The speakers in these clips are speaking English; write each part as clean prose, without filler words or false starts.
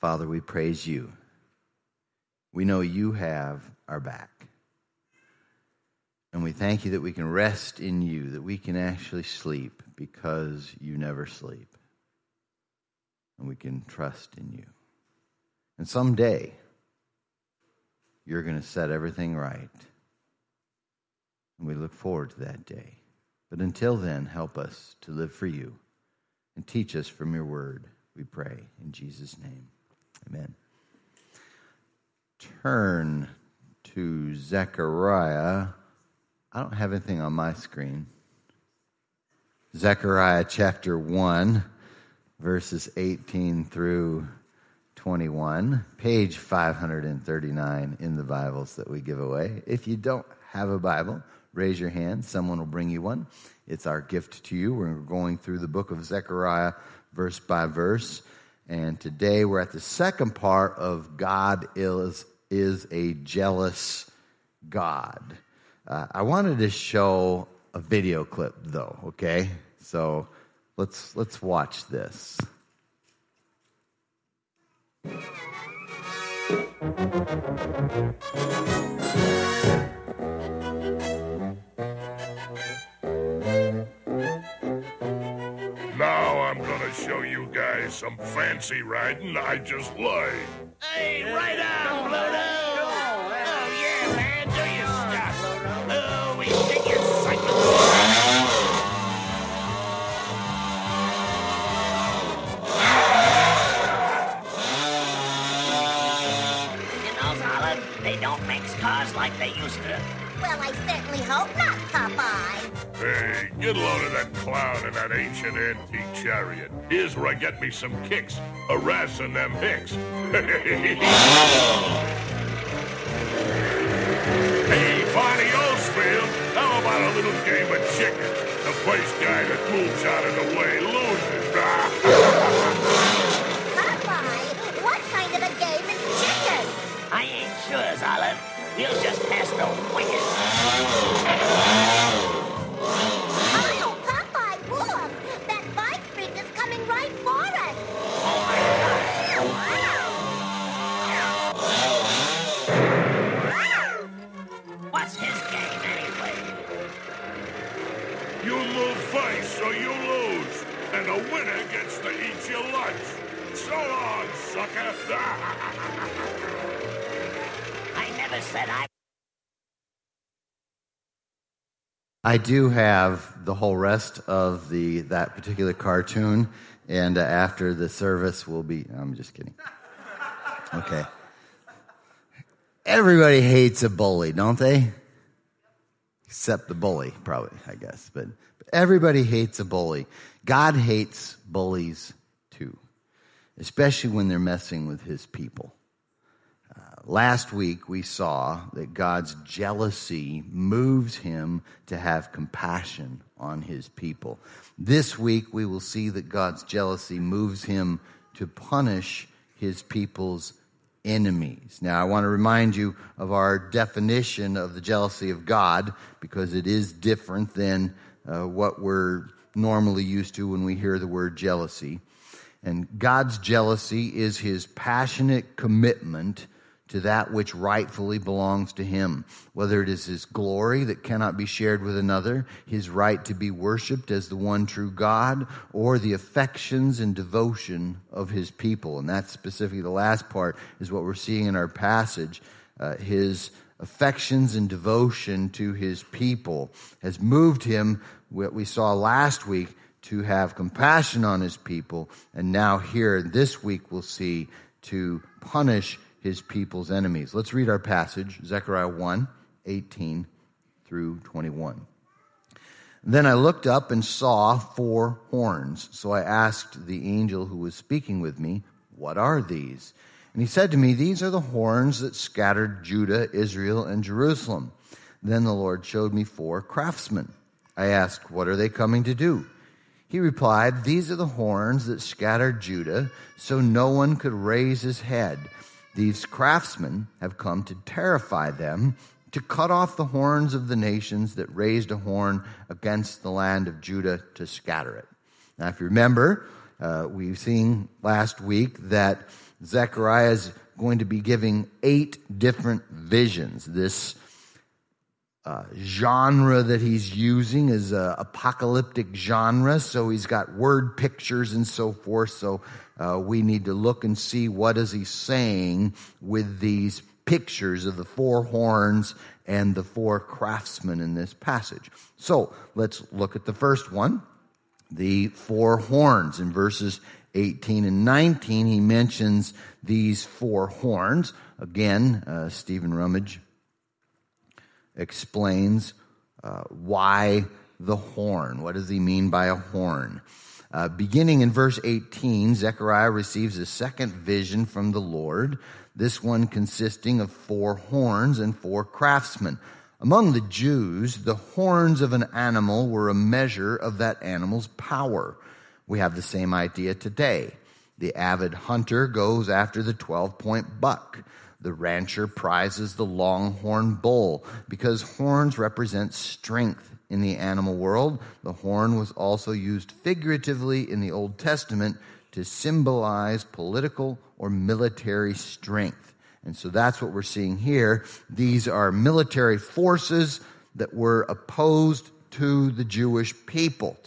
Father, we praise you. We know you have our back. And we thank you that we can rest in you, that we can actually sleep because you never sleep. And we can trust in you. And someday, you're going to set everything right. And we look forward to that day. But until then, help us to live for you and teach us from your word, we pray in Jesus' name. Amen. Turn to Zechariah. I don't have anything on my screen. Zechariah chapter 1, verses 18 through 21, page 539 in the Bibles that we give away. If you don't have a Bible, raise your hand. Someone will bring you one. It's our gift to you. We're going through the book of Zechariah verse by verse. And today we're at the second part of God is a jealous God. I wanted to show a video clip, though, okay? So let's watch this. Now I'm gonna show you guys some fancy riding I just like. Hey, right on, Pluto! Cars like they used to. Well, I certainly hope not, Popeye. Hey, get a load of that clown and that ancient antique chariot. Here's where I get me some kicks, harassing them hicks. Hey, Barney Oldsfield, how about a little game of chicken? The first guy that moves out of the way loses. Popeye, what kind of a game is chicken? I ain't sure, Olive. We'll just pass the wicket. Oh, Popeye, look! That bike freak is coming right for us. Oh, my God. What's his game, anyway? You move first, so you lose. And the winner gets to eat your lunch. So long, sucker. I do have the whole rest of that particular cartoon, and after the service will be... I'm just kidding. Okay. Everybody hates a bully, don't they? Except the bully, probably, I guess. But everybody hates a bully. God hates bullies, too, especially when they're messing with his people. Last week, we saw that God's jealousy moves him to have compassion on his people. This week, we will see that God's jealousy moves him to punish his people's enemies. Now, I want to remind you of our definition of the jealousy of God, because it is different than what we're normally used to when we hear the word jealousy. And God's jealousy is his passionate commitment to that which rightfully belongs to him, whether it is his glory that cannot be shared with another, his right to be worshipped as the one true God, or the affections and devotion of his people. And that's specifically the last part is what we're seeing in our passage. His affections and devotion to his people has moved him, what we saw last week, to have compassion on his people, and now here, this week, we'll see to punish his people's enemies. Let's read our passage, Zechariah 1, 18 through 21. Then I looked up and saw four horns. So I asked the angel who was speaking with me, "What are these?" And he said to me, "These are the horns that scattered Judah, Israel, and Jerusalem." Then the Lord showed me four craftsmen. I asked, "What are they coming to do?" He replied, "These are the horns that scattered Judah, so no one could raise his head. These craftsmen have come to terrify them, to cut off the horns of the nations that raised a horn against the land of Judah to scatter it." Now, if you remember, we've seen last week that Zechariah is going to be giving 8 different visions. This genre that he's using is an apocalyptic genre, so he's got word pictures and so forth, so we need to look and see what is he saying with these pictures of the 4 horns and the 4 craftsmen in this passage. So let's look at the first one, the 4 horns. In verses 18 and 19, he mentions these 4 horns. Again, Stephen Rummage explains why the horn. What does he mean by a horn? Beginning in verse 18, Zechariah receives a second vision from the Lord, this one consisting of 4 horns and 4 craftsmen. Among the Jews, the horns of an animal were a measure of that animal's power. We have the same idea today. The avid hunter goes after the 12-point buck. The rancher prizes the longhorn bull. Because horns represent strength in the animal world, the horn was also used figuratively in the Old Testament to symbolize political or military strength. And so that's what we're seeing here. These are military forces that were opposed to the Jewish people,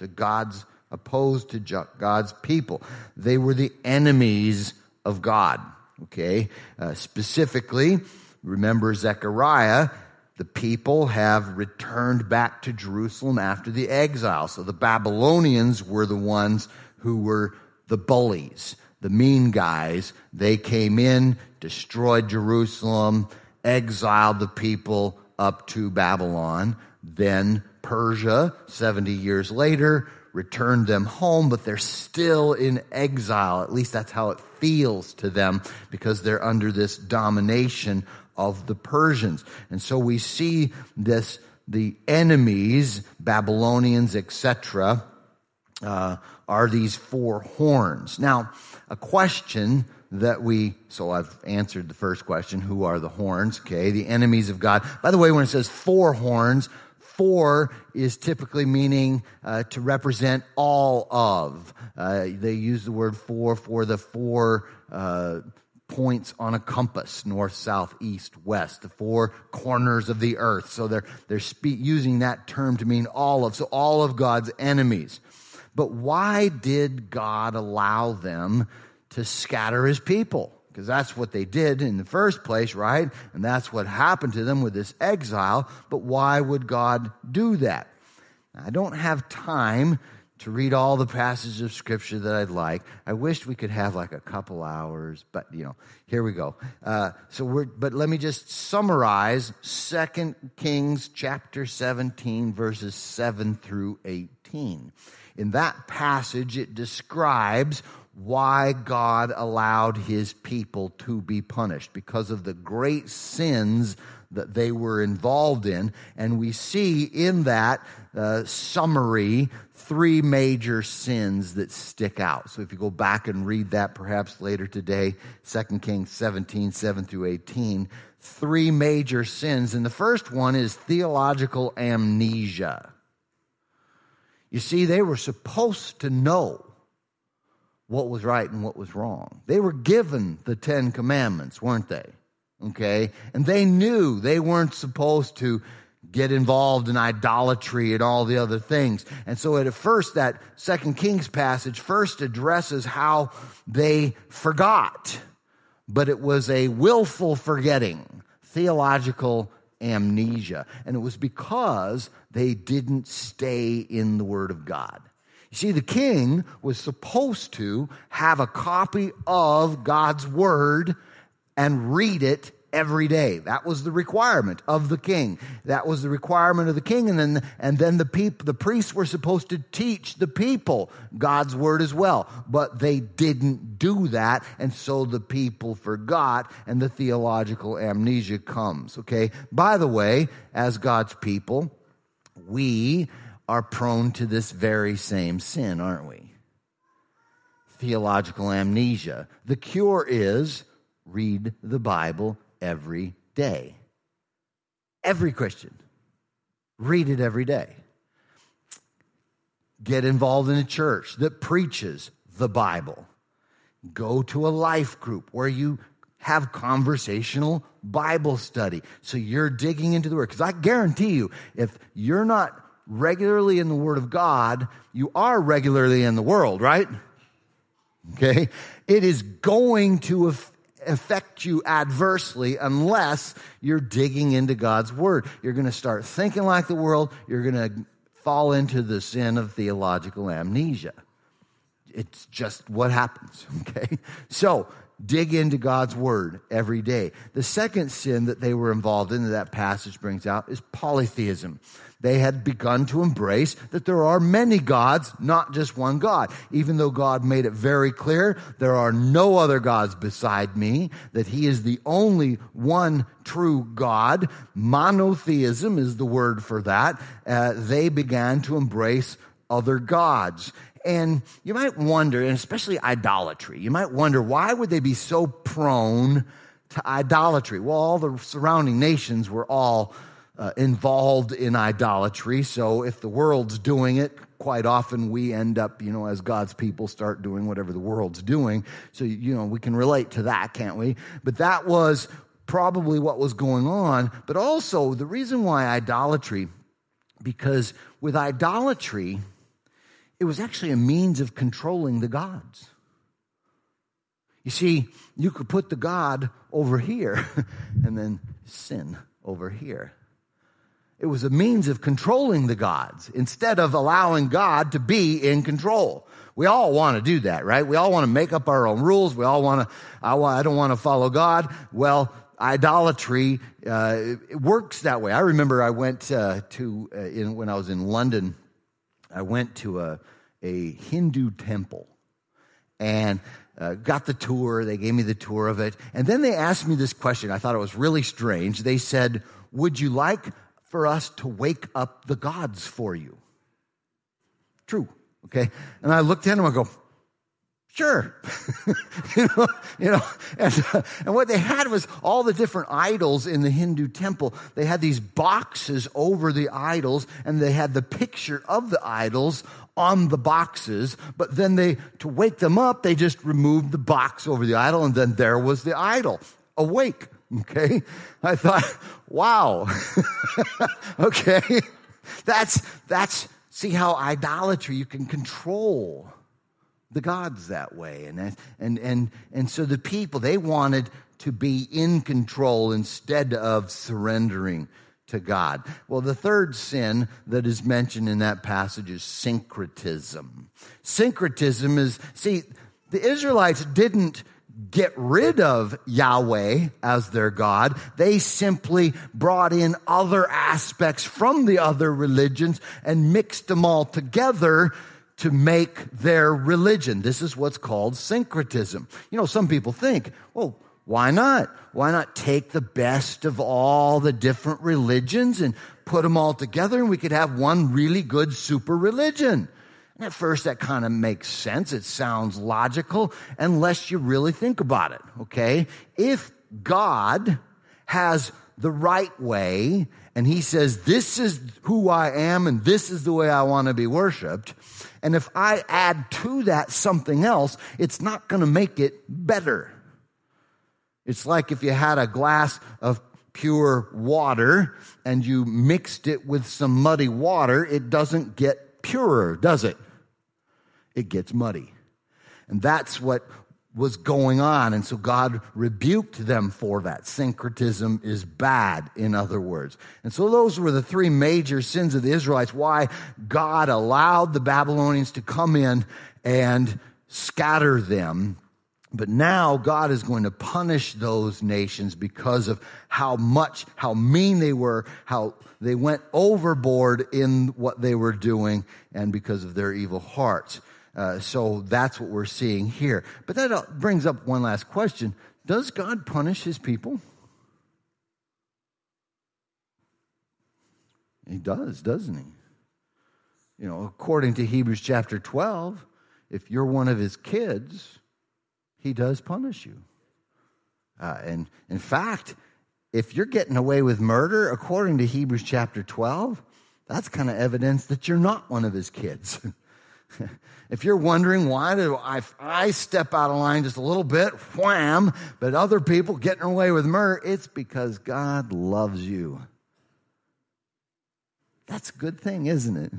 opposed to God's people. They were the enemies of God. Okay, specifically, remember Zechariah, the people have returned back to Jerusalem after the exile. So the Babylonians were the ones who were the bullies, the mean guys. They came in, destroyed Jerusalem, exiled the people up to Babylon. Then Persia, 70 years later, returned them home, but they're still in exile. At least that's how it feels to them, because they're under this domination of the Persians. And so we see this, the enemies, Babylonians, etc., are these 4 horns. Now, a question that so I've answered the first question, who are the horns? Okay, the enemies of God. By the way, when it says 4 horns, 4 is typically meaning to represent all of. They use the word 4 for the 4 points on a compass, north, south, east, west, the 4 corners of the earth. So they're using that term to mean all of, so all of God's enemies. But why did God allow them to scatter his people? Because that's what they did in the first place, right? And that's what happened to them with this exile. But why would God do that? Now, I don't have time to read all the passages of Scripture that I'd like. I wish we could have like a couple hours, but here we go. But let me just summarize 2 Kings chapter 17, verses 7 through 18. In that passage, it describes why God allowed his people to be punished, because of the great sins that they were involved in. And we see in that summary 3 major sins that stick out. So if you go back and read that perhaps later today, 2 Kings 17, 7 through 18, 3 major sins. And the first one is theological amnesia. You see, they were supposed to know what was right and what was wrong. They were given the 10 commandments, weren't they? Okay? And they knew they weren't supposed to get involved in idolatry and all the other things. And so at first, that 2 Kings passage first addresses how they forgot, but it was a willful forgetting, theological amnesia. And it was because they didn't stay in the Word of God. You see, the king was supposed to have a copy of God's word and read it every day. That was the requirement of the king. That was the requirement of the king. And then the priests were supposed to teach the people God's word as well. But they didn't do that, and so the people forgot, and the theological amnesia comes, okay? By the way, as God's people, we are prone to this very same sin, aren't we? Theological amnesia. The cure is read the Bible every day. Every Christian, read it every day. Get involved in a church that preaches the Bible. Go to a life group where you have conversational Bible study. So you're digging into the Word. Because I guarantee you, if you're not regularly in the Word of God, you are regularly in the world, right? Okay? It is going to affect you adversely unless you're digging into God's Word. You're going to start thinking like the world. You're going to fall into the sin of theological amnesia. It's just what happens, okay? So dig into God's Word every day. The second sin that they were involved in that that passage brings out is polytheism. They had begun to embrace that there are many gods, not just one God. Even though God made it very clear, there are no other gods beside me, that he is the only one true God. Monotheism is the word for that. They began to embrace other gods. And you might wonder, and especially idolatry, you might wonder, why would they be so prone to idolatry? Well, all the surrounding nations were all involved in idolatry. So if the world's doing it, quite often we end up, you know, as God's people, start doing whatever the world's doing. So, you know, we can relate to that, can't we? But that was probably what was going on. But also the reason why idolatry, because with idolatry, it was actually a means of controlling the gods. You see, you could put the god over here and then sin over here. It was a means of controlling the gods instead of allowing God to be in control. We all want to do that, right? We all want to make up our own rules. We all want to, I don't want to follow God. Well, idolatry it works that way. I remember I went when I was in London, I went to a Hindu temple and got the tour. They gave me the tour of it. And then they asked me this question. I thought it was really strange. They said, would you like for us to wake up the gods for you? True, okay? And I looked at them and I go, sure. And what they had was all the different idols in the Hindu temple. They had these boxes over the idols, and they had the picture of the idols on the boxes, but then to wake them up, they just removed the box over the idol, and then there was the idol awake, okay? I thought, wow, okay? That's see how idolatry, you can control the gods that way. And so the people, they wanted to be in control instead of surrendering to God. Well, the third sin that is mentioned in that passage is syncretism. Syncretism is, see, the Israelites didn't get rid of Yahweh as their God. They simply brought in other aspects from the other religions and mixed them all together to make their religion. This is what's called syncretism. You know, some people think, well, why not? Why not take the best of all the different religions and put them all together, and we could have one really good super religion? And at first, that kind of makes sense. It sounds logical, unless you really think about it, okay? If God has the right way, and he says, this is who I am, and this is the way I want to be worshiped, and if I add to that something else, it's not going to make it better. It's like if you had a glass of pure water and you mixed it with some muddy water, it doesn't get purer, does it? It gets muddy. And that's what was going on. And so God rebuked them for that. Syncretism is bad, in other words. And so those were the three major sins of the Israelites, why God allowed the Babylonians to come in and scatter them. But now God is going to punish those nations because of how mean they were, how they went overboard in what they were doing, and because of their evil hearts. So that's what we're seeing here. But that brings up one last question. Does God punish his people? He does, doesn't he? You know, according to Hebrews chapter 12, if you're one of his kids, he does punish you. And in fact, if you're getting away with murder, according to Hebrews chapter 12, that's kind of evidence that you're not one of his kids. If you're wondering why do I step out of line just a little bit, wham, but other people getting away with murder, it's because God loves you. That's a good thing, isn't it?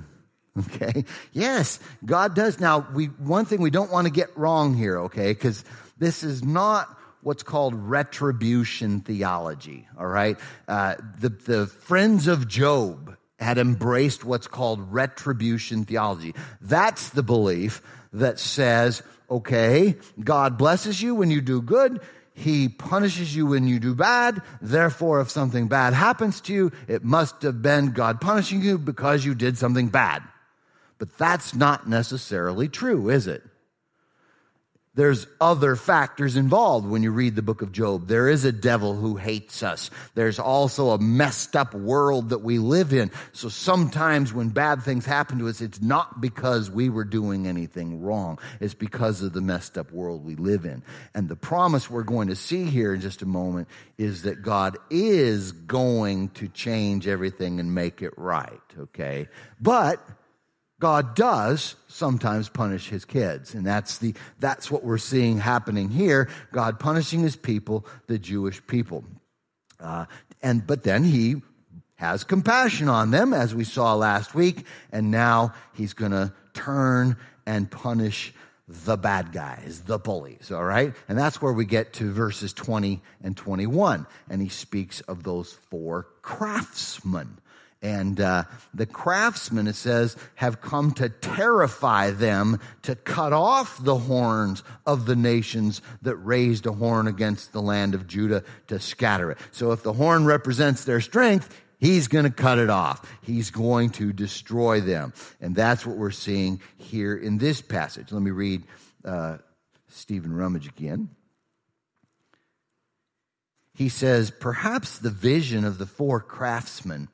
Okay. Yes, God does. Now, one thing we don't want to get wrong here, okay, because this is not what's called retribution theology, all right? The friends of Job had embraced what's called retribution theology. That's the belief that says, okay, God blesses you when you do good. He punishes you when you do bad. Therefore, if something bad happens to you, it must have been God punishing you because you did something bad. But that's not necessarily true, is it? There's other factors involved when you read the book of Job. There is a devil who hates us. There's also a messed up world that we live in. So sometimes when bad things happen to us, it's not because we were doing anything wrong. It's because of the messed up world we live in. And the promise we're going to see here in just a moment is that God is going to change everything and make it right, okay? But God does sometimes punish his kids, and that's what we're seeing happening here. God punishing his people, the Jewish people, but then he has compassion on them, as we saw last week, and now he's going to turn and punish the bad guys, the bullies, all right? And that's where we get to verses 20 and 21, and he speaks of those four craftsmen. And the craftsmen, it says, have come to terrify them, to cut off the horns of the nations that raised a horn against the land of Judah, to scatter it. So if the horn represents their strength, he's going to cut it off. He's going to destroy them. And that's what we're seeing here in this passage. Let me read Stephen Rummage again. He says, perhaps the vision of the four craftsmen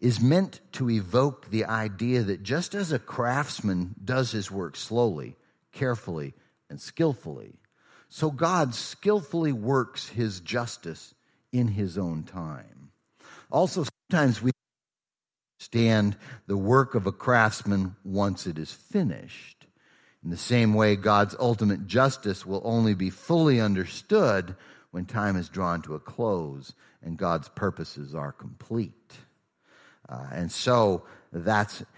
is meant to evoke the idea that just as a craftsman does his work slowly, carefully, and skillfully, so God skillfully works his justice in his own time. Also, sometimes we understand the work of a craftsman once it is finished. In the same way, God's ultimate justice will only be fully understood when time is drawn to a close and God's purposes are complete. And so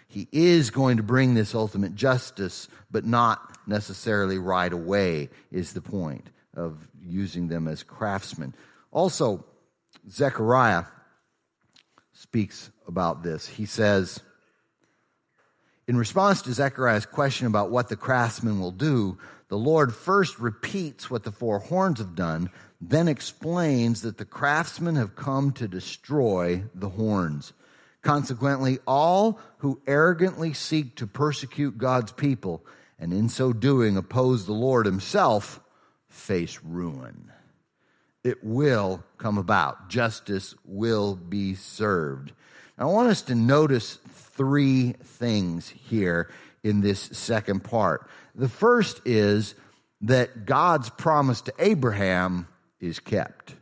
he is going to bring this ultimate justice, but not necessarily right away, is the point of using them as craftsmen. Also, Zechariah speaks about this. He says, in response to Zechariah's question about what the craftsmen will do, the Lord first repeats what the four horns have done, then explains that the craftsmen have come to destroy the horns. Consequently, all who arrogantly seek to persecute God's people and in so doing oppose the Lord himself face ruin. It will come about. Justice will be served. I want us to notice three things here in this second part. The first is that God's promise to Abraham is kept.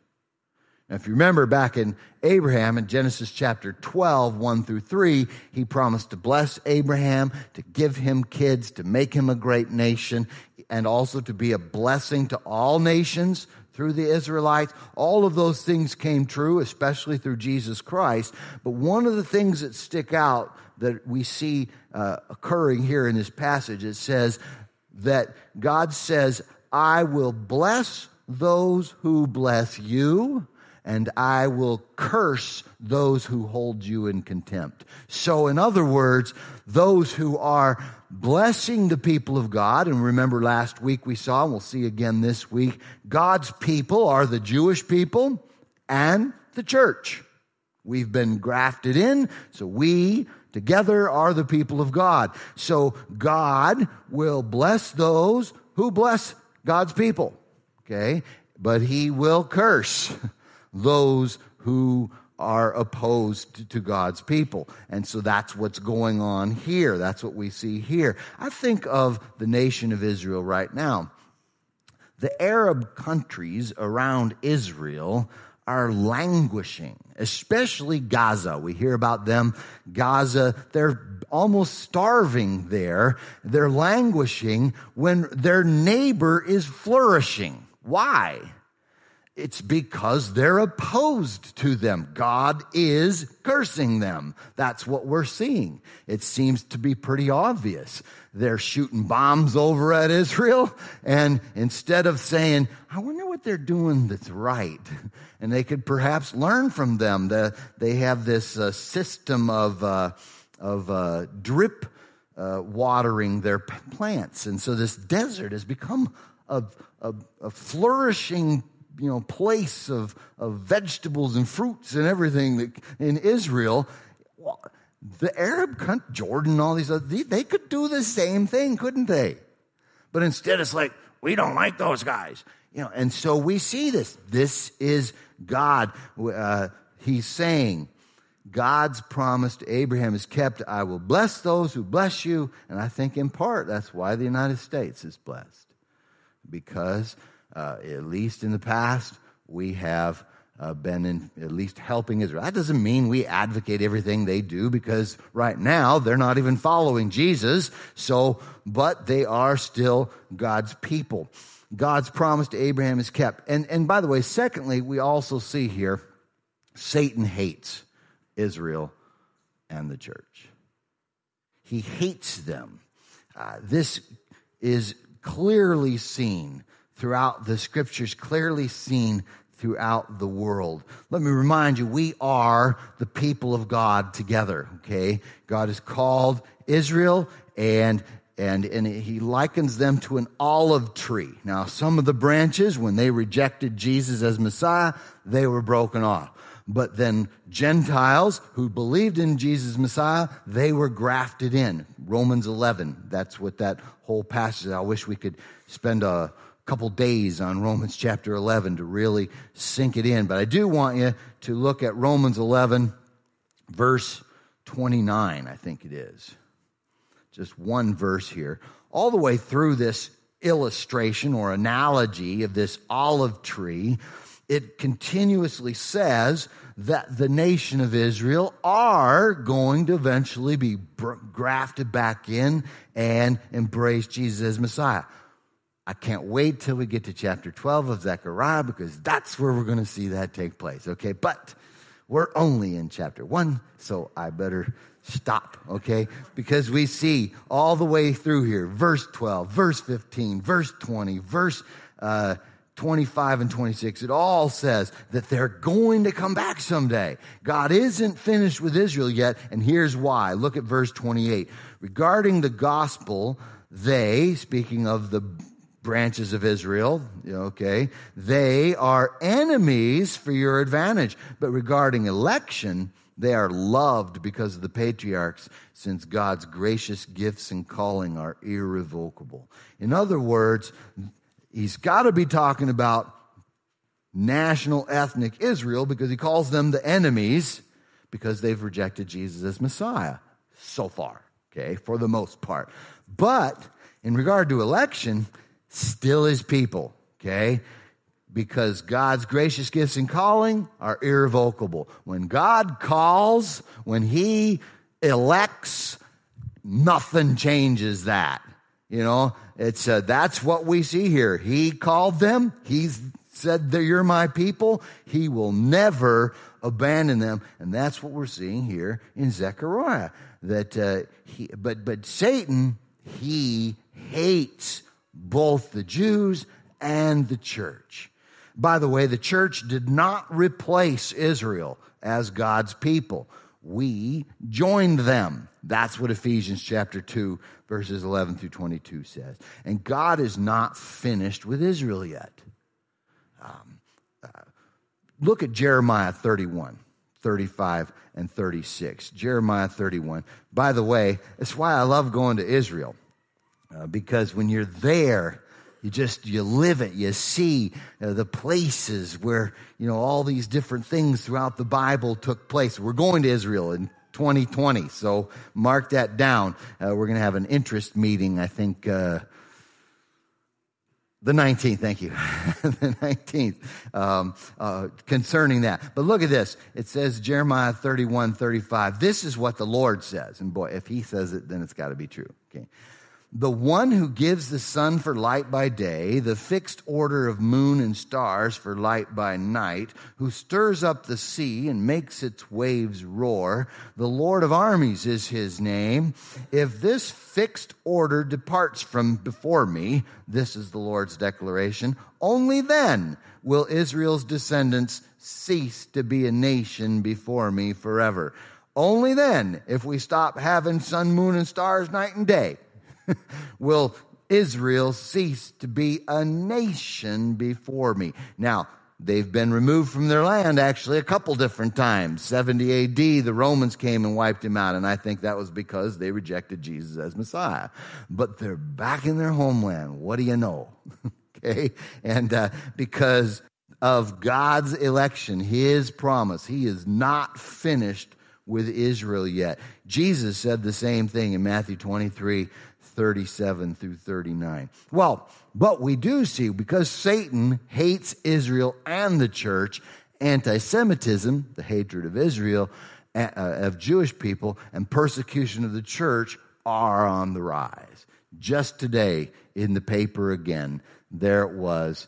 Now, if you remember back in Abraham in Genesis chapter 12, 1 through 3, he promised to bless Abraham, to give him kids, to make him a great nation, and also to be a blessing to all nations through the Israelites. All of those things came true, especially through Jesus Christ. But one of the things that stick out that we see occurring here in this passage, it says that God says, I will bless those who bless you, and I will curse those who hold you in contempt. So in other words, those who are blessing the people of God, and remember last week we saw, and we'll see again this week, God's people are the Jewish people and the church. We've been grafted in, so we together are the people of God. So God will bless those who bless God's people, okay? But he will curse those who are opposed to God's people. And so that's what's going on here. That's what we see here. I think of the nation of Israel right now. The Arab countries around Israel are languishing, especially Gaza. We hear about them, Gaza. They're almost starving there. They're languishing when their neighbor is flourishing. Why? It's because they're opposed to them. God is cursing them. That's what we're seeing. It seems to be pretty obvious. They're shooting bombs over at Israel, and instead of saying, I wonder what they're doing that's right, and they could perhaps learn from them, they have this system of drip watering their plants. And so this desert has become a flourishing place of vegetables and fruits and everything that in Israel. The Arab country, Jordan, all these other, they could do the same thing, couldn't they? But instead it's like, we don't like those guys. And so we see this. This is God. He's saying, God's promise to Abraham is kept. I will bless those who bless you. And I think in part that's why the United States is blessed. Because at least in the past, we have been at least helping Israel. That doesn't mean we advocate everything they do, because right now they're not even following Jesus. But they are still God's people. God's promise to Abraham is kept. And by the way, secondly, we also see here, Satan hates Israel and the church. He hates them. This is clearly seen throughout the scriptures, clearly seen throughout the world. Let me remind you, we are the people of God together, okay? God has called Israel, and he likens them to an olive tree. Now, some of the branches, when they rejected Jesus as Messiah, they were broken off. But then Gentiles who believed in Jesus Messiah, they were grafted in. Romans 11, that's what that whole passage, I wish we could spend a couple days on Romans chapter 11 to really sink it in. But I do want you to look at Romans 11, verse 29, I think it is. Just one verse here. All the way through this illustration or analogy of this olive tree, it continuously says that the nation of Israel are going to eventually be grafted back in and embrace Jesus as Messiah. I can't wait till we get to chapter 12 of Zechariah, because that's where we're going to see that take place, okay? But we're only in chapter 1, so I better stop, okay? Because we see all the way through here, verse 12, verse 15, verse 20, verse 25 and 26, it all says that they're going to come back someday. God isn't finished with Israel yet, and here's why. Look at verse 28. Regarding the gospel, they, speaking of the branches of Israel, okay, they are enemies for your advantage. But regarding election, they are loved because of the patriarchs, since God's gracious gifts and calling are irrevocable. In other words, he's got to be talking about national ethnic Israel, because he calls them the enemies because they've rejected Jesus as Messiah so far, okay, for the most part. But in regard to election, still his people, okay? Because God's gracious gifts and calling are irrevocable. When God calls, when he elects, nothing changes that. That's what we see here. He called them. He's said that you're my people. He will never abandon them. And that's what we're seeing here in Zechariah. But Satan, he hates both the Jews and the church. By the way, the church did not replace Israel as God's people. We joined them. That's what Ephesians chapter 2, verses 11 through 22 says. And God is not finished with Israel yet. Look at Jeremiah 31, 35, and 36. Jeremiah 31. By the way, that's why I love going to Israel. Because when you're there, you live it. You see the places where, all these different things throughout the Bible took place. We're going to Israel in 2020, so mark that down. We're going to have an interest meeting, I think, The 19th, thank you. The 19th, concerning that. But look at this. It says, Jeremiah 31:35. This is what the Lord says. And boy, if he says it, then it's got to be true. Okay. The one who gives the sun for light by day, the fixed order of moon and stars for light by night, who stirs up the sea and makes its waves roar, the Lord of armies is his name. If this fixed order departs from before me, this is the Lord's declaration, only then will Israel's descendants cease to be a nation before me forever. Only then, if we stop having sun, moon, and stars night and day, will Israel cease to be a nation before me. Now, they've been removed from their land, actually, a couple different times. 70 AD, the Romans came and wiped him out, and I think that was because they rejected Jesus as Messiah. But they're back in their homeland. What do you know? Okay? And because of God's election, his promise, he is not finished with Israel yet. Jesus said the same thing in Matthew 23:37-39. Well, but we do see, because Satan hates Israel and the church, anti-Semitism, the hatred of Israel, of Jewish people, and persecution of the church are on the rise. Just today, in the paper again, there it was,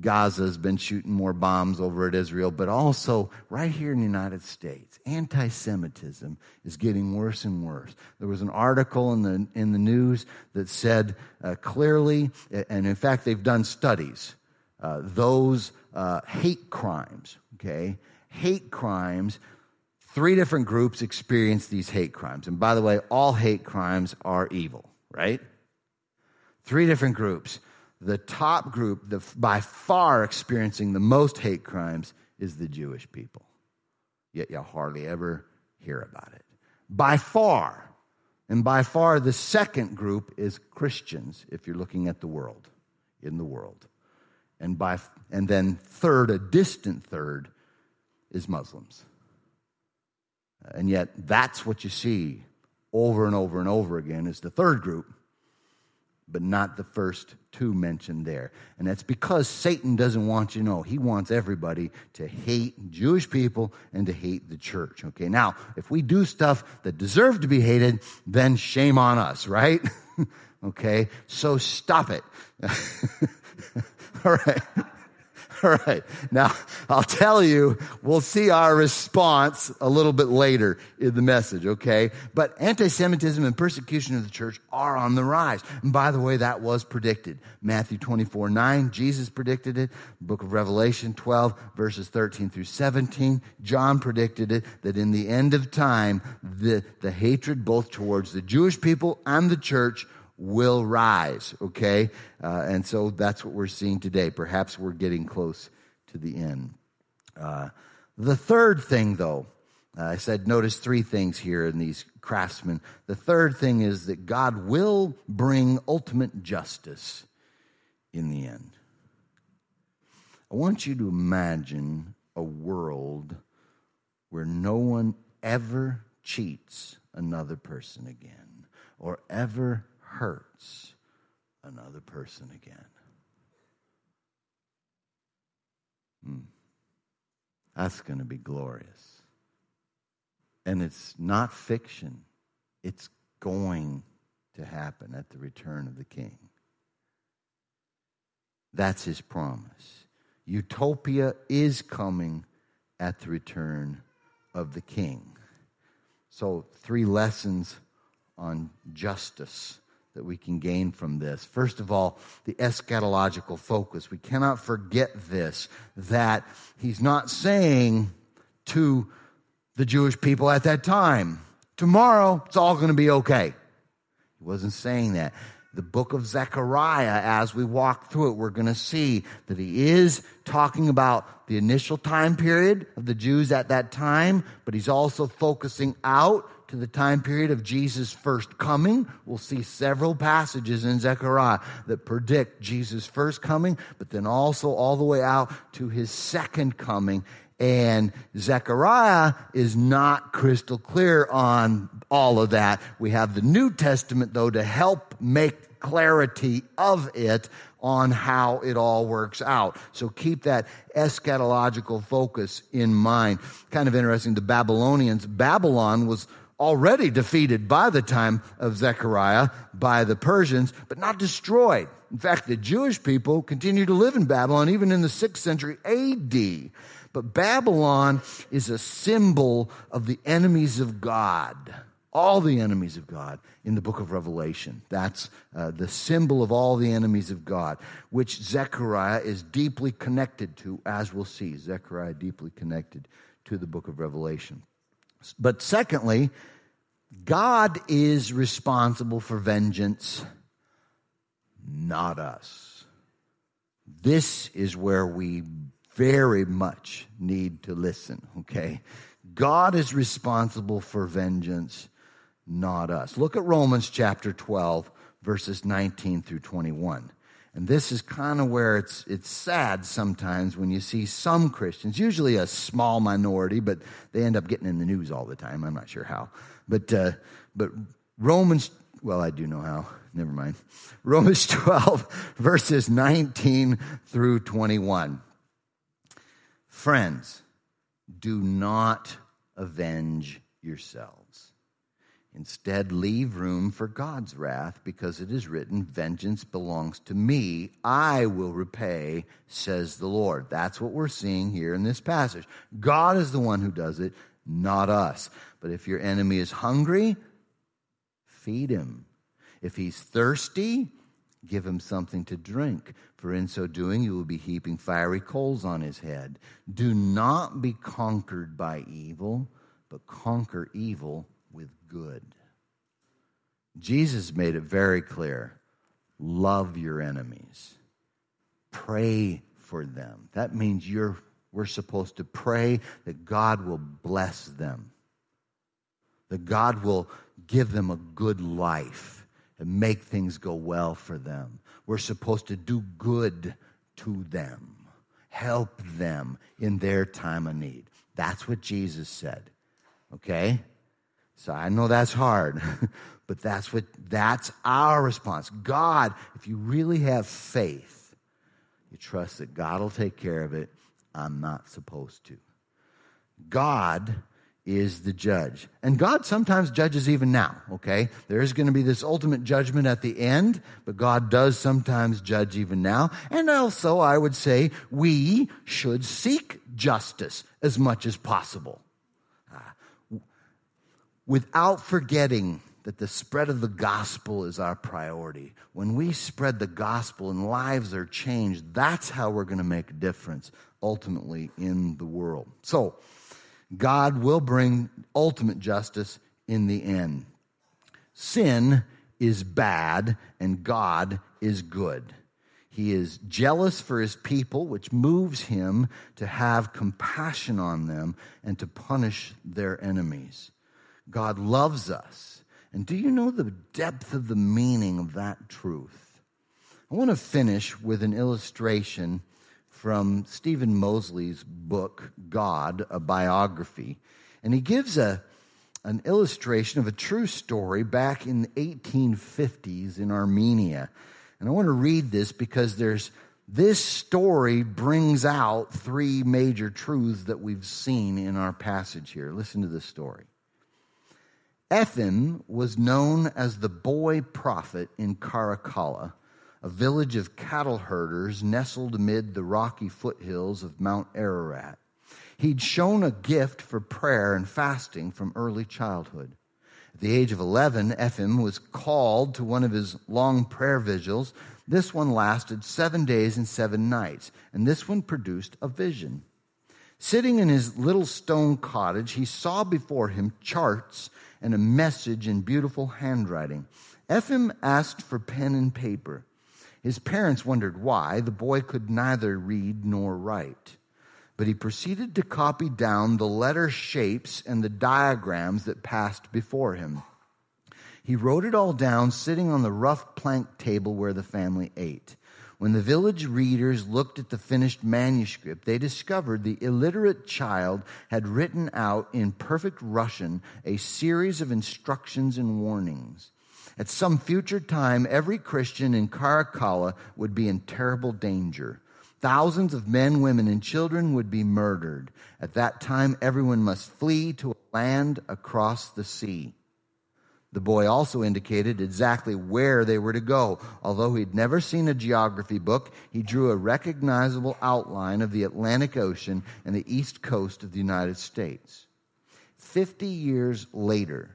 Gaza's been shooting more bombs over at Israel, but also right here in the United States, anti-Semitism is getting worse and worse. There was an article in the news that said clearly, and in fact they've done studies, those hate crimes, three different groups experience these hate crimes. And by the way, all hate crimes are evil, right? Three different groups. The top group, by far experiencing the most hate crimes, is the Jewish people. Yet you hardly ever hear about it. By far, the second group is Christians, if you're looking at the world, in the world. And then third, a distant third, is Muslims. And yet that's what you see over and over and over again, is the third group, but not the first two mentioned there. And that's because Satan doesn't want you to know. He wants everybody to hate Jewish people and to hate the church. Okay, now, if we do stuff that deserve to be hated, then shame on us, right? Okay, so stop it. All right. All right, now I'll tell you, we'll see our response a little bit later in the message, okay? But anti-Semitism and persecution of the church are on the rise. And by the way, that was predicted. Matthew 24:9, Jesus predicted it. Book of Revelation 12, verses 13-17, John predicted it, that in the end of time, the hatred both towards the Jewish people and the church will rise, okay? And so that's what we're seeing today. Perhaps we're getting close to the end. The third thing, though, I said notice three things here in these craftsmen. The third thing is that God will bring ultimate justice in the end. I want you to imagine a world where no one ever cheats another person again or ever hurts another person again. That's going to be glorious. And it's not fiction. It's going to happen at the return of the King. That's his promise. Utopia is coming at the return of the King. So, three lessons on justice that we can gain from this. First of all, the eschatological focus. We cannot forget this, that he's not saying to the Jewish people at that time, tomorrow it's all going to be okay. He wasn't saying that. The book of Zechariah, as we walk through it, we're going to see that he is talking about the initial time period of the Jews at that time, but he's also focusing out to the time period of Jesus' first coming. We'll see several passages in Zechariah that predict Jesus' first coming, but then also all the way out to his second coming. And Zechariah is not crystal clear on all of that. We have the New Testament, though, to help make clarity of it on how it all works out. So keep that eschatological focus in mind. Kind of interesting, the Babylonians. Babylon was already defeated by the time of Zechariah by the Persians, but not destroyed. In fact, the Jewish people continue to live in Babylon even in the 6th century AD. But Babylon is a symbol of the enemies of God, all the enemies of God in the book of Revelation. That's the symbol of all the enemies of God, which Zechariah is deeply connected to, as we'll see. Zechariah deeply connected to the book of Revelation. But secondly, God is responsible for vengeance, not us. This is where we very much need to listen, okay? God is responsible for vengeance, not us. Look at Romans chapter 12, verses 19 through 21. And this is kind of where it's sad sometimes when you see some Christians, usually a small minority, but they end up getting in the news all the time. I'm not sure how. But Romans, well, I do know how. Never mind. Romans 12, verses 19 through 21. Friends, do not avenge yourselves. Instead, leave room for God's wrath, because it is written, vengeance belongs to me, I will repay, says the Lord. That's what we're seeing here in this passage. God is the one who does it, not us. But if your enemy is hungry, feed him. If he's thirsty, give him something to drink, for in so doing you will be heaping fiery coals on his head. Do not be conquered by evil, but conquer evil with good. Jesus made it very clear. Love your enemies. Pray for them. That means we're supposed to pray that God will bless them, that God will give them a good life, and make things go well for them. We're supposed to do good to them, help them in their time of need. That's what Jesus said, okay? So I know that's hard, but that's our response. God, if you really have faith, you trust that God will take care of it. I'm not supposed to. God is the judge. And God sometimes judges even now, okay? There is going to be this ultimate judgment at the end, but God does sometimes judge even now. And also, I would say, we should seek justice as much as possible, without forgetting that the spread of the gospel is our priority. When we spread the gospel and lives are changed, that's how we're going to make a difference, ultimately, in the world. So, God will bring ultimate justice in the end. Sin is bad, and God is good. He is jealous for his people, which moves him to have compassion on them and to punish their enemies. God loves us. And do you know the depth of the meaning of that truth? I want to finish with an illustration from Stephen Mosley's book, God, a Biography. And he gives an illustration of a true story back in the 1850s in Armenia. And I want to read this because this story brings out three major truths that we've seen in our passage here. Listen to this story. Ephim was known as the boy prophet in Karakala, a village of cattle herders nestled amid the rocky foothills of Mount Ararat. He'd shown a gift for prayer and fasting from early childhood. At the age of 11, Ephim was called to one of his long prayer vigils. This one lasted 7 days and 7 nights, and this one produced a vision. Sitting in his little stone cottage, he saw before him charts and a message in beautiful handwriting. Ephim asked for pen and paper. His parents wondered why the boy could neither read nor write. But he proceeded to copy down the letter shapes and the diagrams that passed before him. He wrote it all down sitting on the rough plank table where the family ate. When the village readers looked at the finished manuscript, they discovered the illiterate child had written out in perfect Russian a series of instructions and warnings. At some future time, every Christian in Karakala would be in terrible danger. Thousands of men, women, and children would be murdered. At that time, everyone must flee to a land across the sea. The boy also indicated exactly where they were to go. Although he'd never seen a geography book, he drew a recognizable outline of the Atlantic Ocean and the east coast of the United States. 50 years later,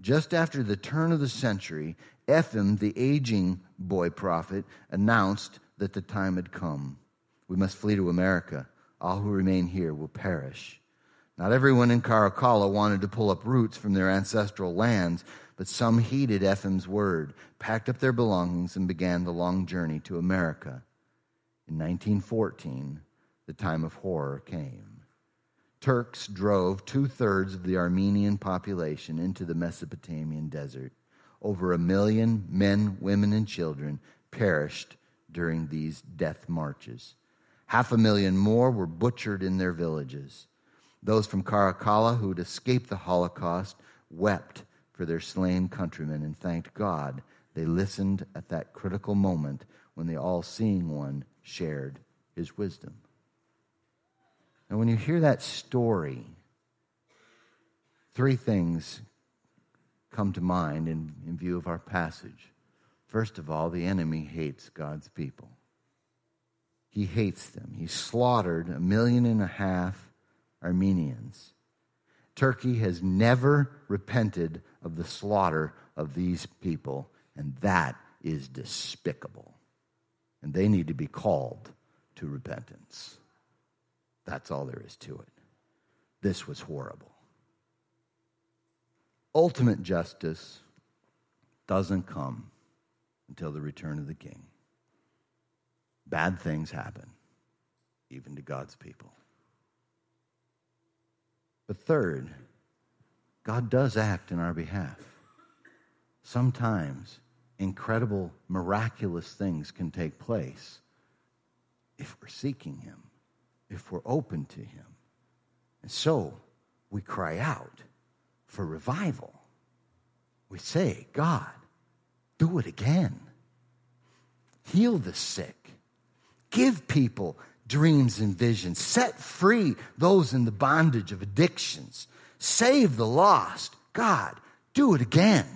just after the turn of the century, Ephim, the aging boy prophet, announced that the time had come. We must flee to America. All who remain here will perish. Not everyone in Karakala wanted to pull up roots from their ancestral lands, but some heeded Ephim's word, packed up their belongings, and began the long journey to America. In 1914, the time of horror came. Turks drove two-thirds of the Armenian population into the Mesopotamian desert. Over 1 million men, women, and children perished during these death marches. 500,000 more were butchered in their villages. Those from Karakala who had escaped the Holocaust wept for their slain countrymen and thanked God. They listened at that critical moment when the all-seeing one shared his wisdom. And when you hear that story, three things come to mind in view of our passage. First of all, the enemy hates God's people. He hates them. He slaughtered 1.5 million Armenians. Turkey has never repented of the slaughter of these people, and that is despicable. And they need to be called to repentance. That's all there is to it. This was horrible. Ultimate justice doesn't come until the return of the king. Bad things happen, even to God's people. But third, God does act in our behalf. Sometimes incredible, miraculous things can take place if we're seeking him, if we're open to him. And so we cry out for revival. We say, God, do it again. Heal the sick. Give people dreams and visions. Set free those in the bondage of addictions. Save the lost. God, do it again.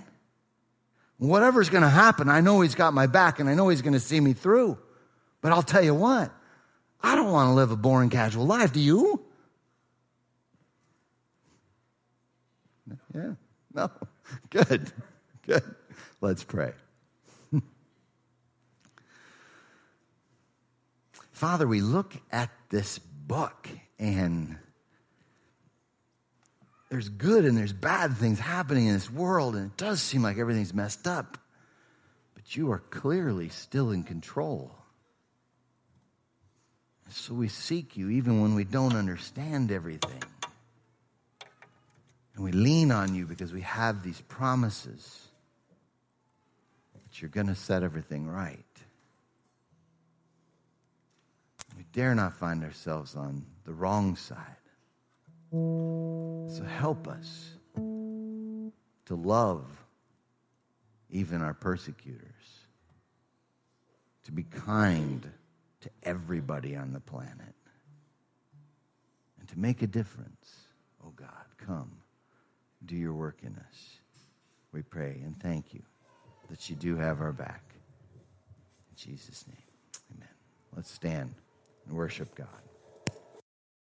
Whatever's going to happen, I know he's got my back and I know he's going to see me through. But I'll tell you what, I don't want to live a boring, casual life. Do you? Yeah. No. Good. Good. Let's pray. Father, we look at this book and there's good and there's bad things happening in this world, and it does seem like everything's messed up, but you are clearly still in control. So we seek you even when we don't understand everything. And we lean on you because we have these promises that you're going to set everything right. We dare not find ourselves on the wrong side. So help us to love even our persecutors, to be kind to everybody on the planet, and to make a difference. Oh God, come, do your work in us. We pray and thank you that you do have our back. In Jesus' name, amen. Let's stand and worship God.